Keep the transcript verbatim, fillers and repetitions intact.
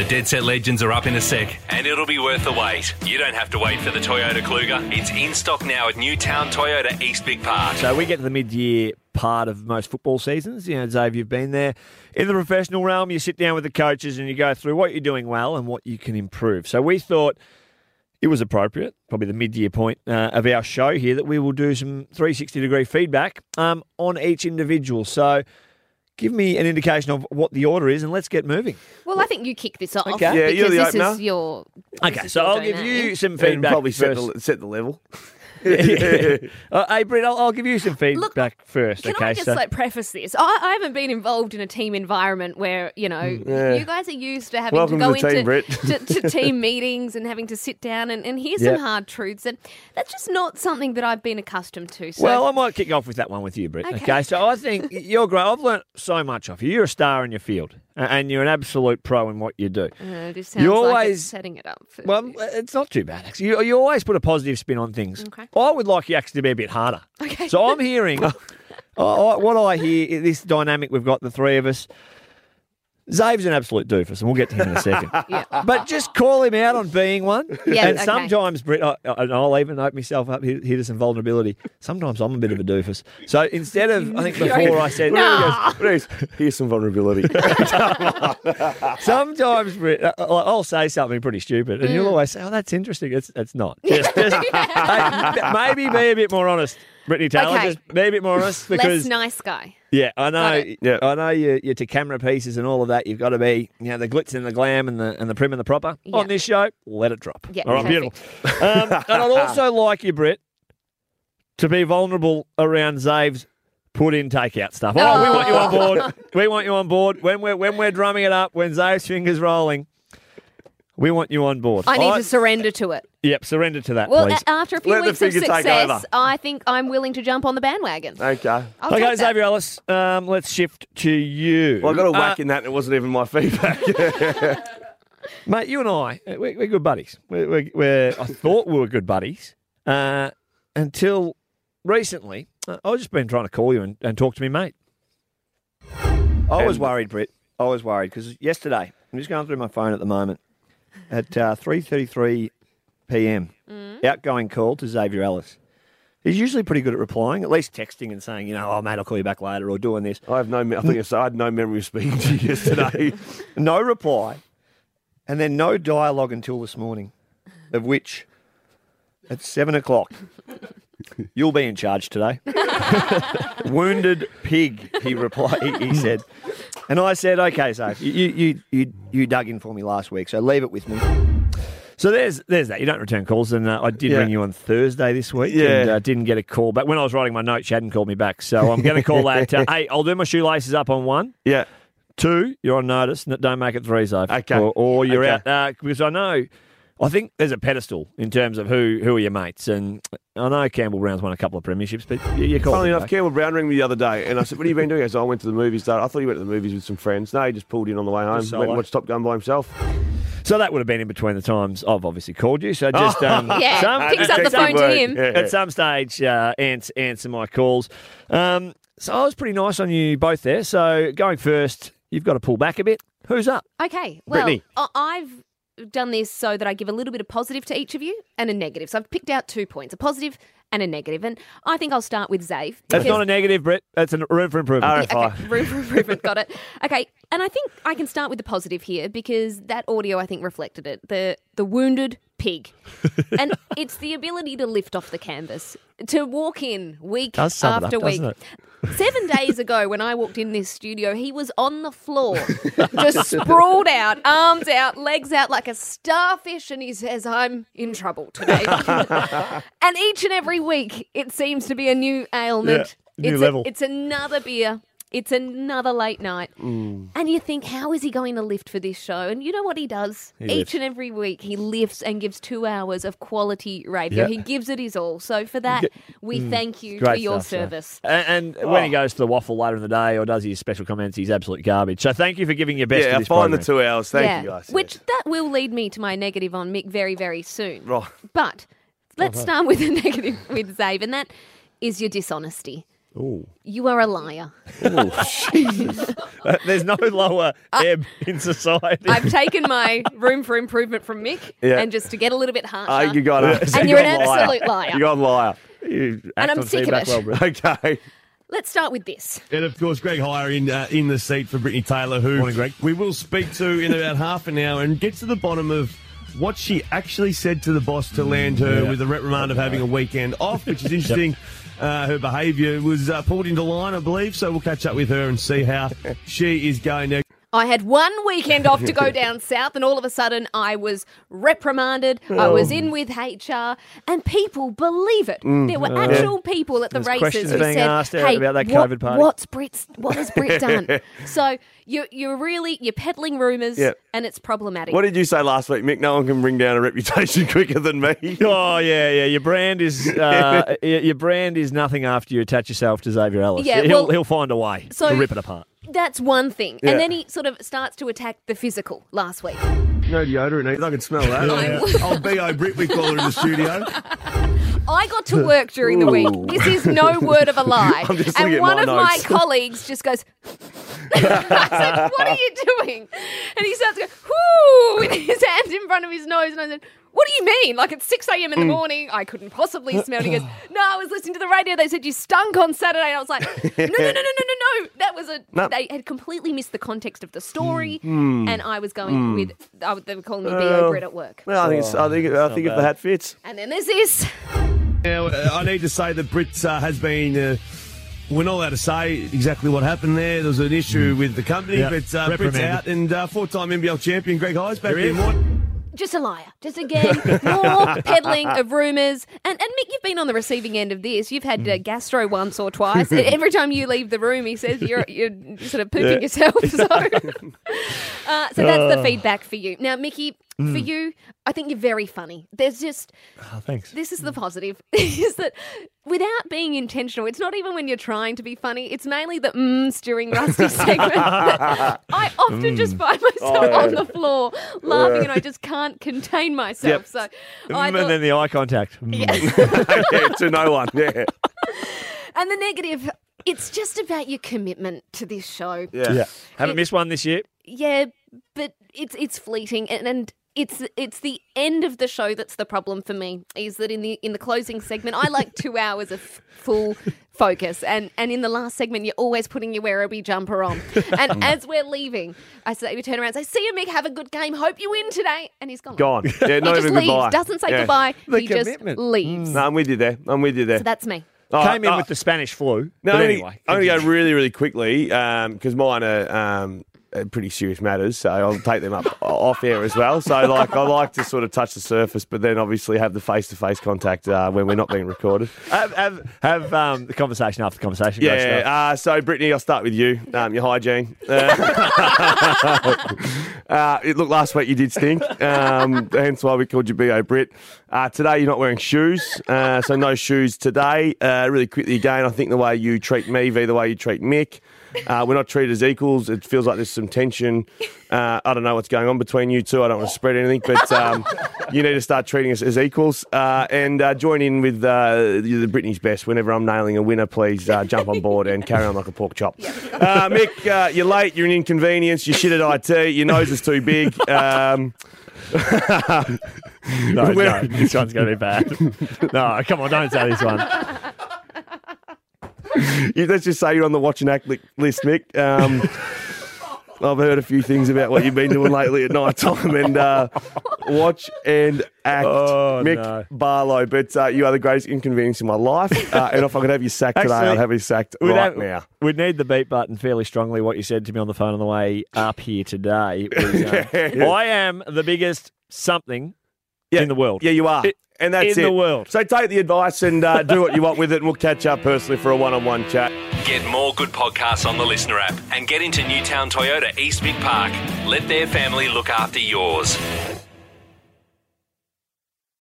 The Dead Set Legends are up in a sec, and it'll be worth the wait. You don't have to wait for the Toyota Kluger. It's in stock now at Newtown Toyota East Big Park. So we get to the mid-year part of most football seasons. You know, Xavier, you've been there. In the professional realm, you sit down with the coaches and you go through what you're doing well and what you can improve. So we thought it was appropriate, probably the mid-year point uh, of our show here, that we will do some three sixty degree feedback um, on each individual. So give me an indication of what the order is and let's get moving. Well, I think you kick this off. Okay. Yeah, you're the opener. Is your, okay, is so I'll give you some feedback. And probably set the, set the level. yeah, yeah. Uh, hey, Britt, I'll, I'll give you some feedback Look, first. Can okay, I just so. like preface this? I, I haven't been involved in a team environment where, you know, yeah. you guys are used to having Welcome to go to into team, to, to team meetings and having to sit down and, and hear yep. some hard truths. And that's just not something that I've been accustomed to. So. Well, I might kick off with that one with you, Britt. Okay. okay, so I think you're great. I've learnt so much off you. You're a star in your field. And you're an absolute pro in what you do. Uh, this sounds you always, like it's setting it up. For well, this. It's not too bad, actually. You, you always put a positive spin on things. Okay. I would like you actually to be a bit harder. Okay. So I'm hearing, I, I, what I hear, this dynamic we've got, the three of us, Zave's an absolute doofus, and we'll get to him in a second. yeah. But just call him out on being one. Yeah, and okay. sometimes, Britt, I, and I'll even open myself up here, here to some vulnerability, sometimes I'm a bit of a doofus. So instead of, I think before I said, no. he goes, here's some vulnerability. Sometimes, Britt, I'll say something pretty stupid, and mm. you'll always say, oh, that's interesting. It's, it's not. Just, just, yeah. Maybe be a bit more honest, Brittany Taylor. Okay. Just be a bit more honest. Because less nice guy. Yeah, I know. Yeah, I know. You're, you're to camera pieces and all of that. You've got to be, you know, the glitz and the glam and the and the prim and the proper yeah. on this show. Let it drop. Yeah, all right, perfect. Beautiful. Um, and I'd also like you, Britt, to be vulnerable around Zave's put-in takeout stuff. All right, oh. we want you on board. We want you on board when we're when we're drumming it up. When Zave's fingers rolling. We want you on board. I need I, to surrender to it. Yep, surrender to that, well, please. Well, after a few Let weeks of success, I think I'm willing to jump on the bandwagon. Okay. I'll okay, Xavier Ellis, um, let's shift to you. Well, I got a whack uh, in that and it wasn't even my feedback. Mate, you and I, we're, we're good buddies. We're, we're, we're, I thought we were good buddies uh, until recently. Uh, I've just been trying to call you and, and talk to me, mate. I was worried, Britt. I was worried because yesterday, I'm just going through my phone at the moment, at uh, three thirty-three p.m., mm. outgoing call to Xavier Ellis. He's usually pretty good at replying, at least texting and saying, you know, oh, mate, I'll call you back later or doing this. I have no, I think I had no memory of speaking to you yesterday. No reply, and then no dialogue until this morning, of which at seven o'clock, you'll be in charge today. Wounded pig, he replied, he, he said. And I said, okay, so you, you you you dug in for me last week, so leave it with me. So there's there's that. You don't return calls, and uh, I did yeah. ring you on Thursday this week yeah. and uh, didn't get a call back. When I was writing my note, she hadn't called me back, so I'm going to call that. Uh, hey, I'll do my shoelaces up on one. Yeah. Two, you're on notice. Don't make it three, Zave. Okay. Or, or you're okay. out. Uh, because I know, I think there's a pedestal in terms of who, who are your mates, and I know Campbell Brown's won a couple of premierships, but you, you called Funnily enough, back. Campbell Brown rang me the other day, and I said, what have you been doing? He goes, I went to the movies. I thought he went to the movies with some friends. No, he just pulled in on the way home, went and watched Top Gun by himself. So that would have been in between the times I've obviously called you. So just um, yeah, some, picks up the phone to him. Yeah. At some stage, uh, ans- answer my calls. Um, so I was pretty nice on you both there. So going first, you've got to pull back a bit. Who's up? Okay, well, Brittany. I- I've... done this so that I give a little bit of positive to each of you and a negative. So I've picked out two points, a positive and a negative. And I think I'll start with Xav. That's not a negative, Britt. That's a room for improvement. Yeah, okay. Room for improvement. Got it. Okay. And I think I can start with the positive here because that audio, I think, reflected it. The the wounded pig. And it's the ability to lift off the canvas, to walk in week after up, week. Seven days ago when I walked in this studio, he was on the floor, just sprawled out, arms out, legs out like a starfish, and he says, I'm in trouble today. And each and every week it seems to be a new ailment. Yeah, new it's, level. A, it's another beer. It's another late night. Mm. And you think, how is he going to lift for this show? And you know what he does? He Each lifts. and every week he lifts and gives two hours of quality radio. Yeah. He gives it his all. So for that, we mm. thank you Great for your stuff, service. Yeah. And, and oh. when he goes to the waffle later in the day or does his special comments, he's absolute garbage. So thank you for giving your best yeah, to this program. Yeah, I find the two hours. Thank yeah. you guys. Which yes. that will lead me to my negative on Mick very, very soon. Right. But let's right. start with a negative with Xav, and that is your dishonesty. Ooh. You are a liar. Ooh, Jesus. Uh, there's no lower uh, ebb in society. I've taken my room for improvement from Mick yeah. and just to get a little bit harsher. Uh, you got it. And you're an absolute liar. You're a liar. You and I'm sick of it. Well, okay. Let's start with this. And, of course, Greg Hire in, uh, in the seat for Brittany Taylor, who Morning, Greg. we will speak to in about half an hour and get to the bottom of what she actually said to the boss to land her yeah. with a reprimand of having a weekend off, which is interesting. Yep. uh, her behaviour was uh, pulled into line, I believe, so we'll catch up with her and see how she is going next. I had one weekend off to go down south, and all of a sudden I was reprimanded. Oh. I was in with H R, and people believe it. Mm. There were actual yeah. people at the There's races who said, "Hey, about that COVID what, party. what's Britt's? What has Britt done?" So you're you're really you're peddling rumours, yep. and it's problematic. What did you say last week, Mick? No one can bring down a reputation quicker than me. oh yeah, yeah. Your brand is uh, your brand is nothing after you attach yourself to Xavier Ellis. Yeah, he'll well, he'll find a way so to rip it apart. That's one thing. Yeah. And then he sort of starts to attack the physical last week. No deodorant. I can smell that. Yeah. I'll B O Britt, we call her in the studio. I got to work during the week. Ooh. This is no word of a lie. And one my of notes. my colleagues just goes, I said, what are you doing? And he starts going, whoo, with his hands in front of his nose. And I said, what do you mean? Like, it's six a.m. in the morning. I couldn't possibly smell it. He goes, no, I was listening to the radio. They said you stunk on Saturday. And I was like, no, no, no, no, no, no, no. That was a, no. They had completely missed the context of the story. Mm. And I was going mm. with, I, they were calling me B O Britt at work. Well, I think it's, I think, oh, I think if the hat fits. And then there's this. Now, uh, I need to say that Britt uh, has been... Uh, We're not allowed to say exactly what happened there. There was an issue with the company, yep. but uh, Britt's out, and uh, four-time N B L champion Greg Hire back in the morning. Just a liar. Just, again, more peddling of rumours. And, and Mick, you've been on the receiving end of this. You've had uh, gastro once or twice. Every time you leave the room, he says you're, you're sort of pooping yeah. yourself. So, uh, so that's the feedback for you. Now, Mickey... For you, I think you're very funny. There's just... Oh, thanks. This is the positive, is that without being intentional, it's not even when you're trying to be funny, it's mainly the mms during Rusty segment. I often mm. just find myself oh, yeah. on the floor laughing yeah. and I just can't contain myself. Yep. So I mm, thought... And then the eye contact. Yes. yeah, to no one, yeah. And the negative, it's just about your commitment to this show. Yeah. yeah. Haven't it, missed one this year. Yeah, but it's it's fleeting and... and It's it's the end of the show that's the problem for me, is that in the in the closing segment, I like two hours of full focus. And, and in the last segment, you're always putting your Werribee jumper on. And as we're leaving, I say, we turn around and say, see you, Mick, have a good game. Hope you win today. And he's gone. Gone. Yeah, he not just even leaves. Goodbye. Doesn't say yeah. goodbye. The he commitment. just leaves. No, I'm with you there. I'm with you there. So that's me. Oh, Came in oh, with the Spanish flu. No, but anyway. I'm going to go really, really quickly because um, mine are... Um, pretty serious matters, so I'll take them up off air as well. So, like, I like to sort of touch the surface, but then obviously have the face-to-face contact uh, when we're not being recorded. Have have, have um, the conversation after the conversation. Yeah. Uh, so, Brittany, I'll start with you. Um, your hygiene. Uh, uh, look, last week you did stink. Um, hence why we called you B O Britt. Uh, today you're not wearing shoes, uh, so no shoes today. Uh, really quickly again, I think the way you treat me, v the way you treat Mick. Uh, we're not treated as equals. It feels like there's some tension. Uh, I don't know what's going on between you two. I don't want to spread anything, but um, you need to start treating us as equals. Uh, and uh, join in with uh, the Brittany's best. Whenever I'm nailing a winner, please uh, jump on board and carry on like a pork chop. Uh, Mick, uh, you're late. You're an inconvenience. You shit at I T. Your nose is too big. Um, no, no, this one's going to be bad. No, come on, don't say this one. You, let's just say you're on the watch and act li- list, Mick. Um, I've heard a few things about what you've been doing lately at night time, and uh, watch and act, oh, Mick no. Barlow. But uh, you are the greatest inconvenience in my life, uh, and if I could have you sacked Actually, today, I'd have you sacked right have, now. We'd need the beat button fairly strongly. What you said to me on the phone on the way up here today was, uh, yeah. I am the biggest something yeah. in the world. Yeah, you are. It, And that's in it. the world. So take the advice and uh, do what you want with it, and we'll catch up personally for a one-on-one chat. Get more good podcasts on the Listener app and get into Newtown Toyota East Big Park. Let their family look after yours.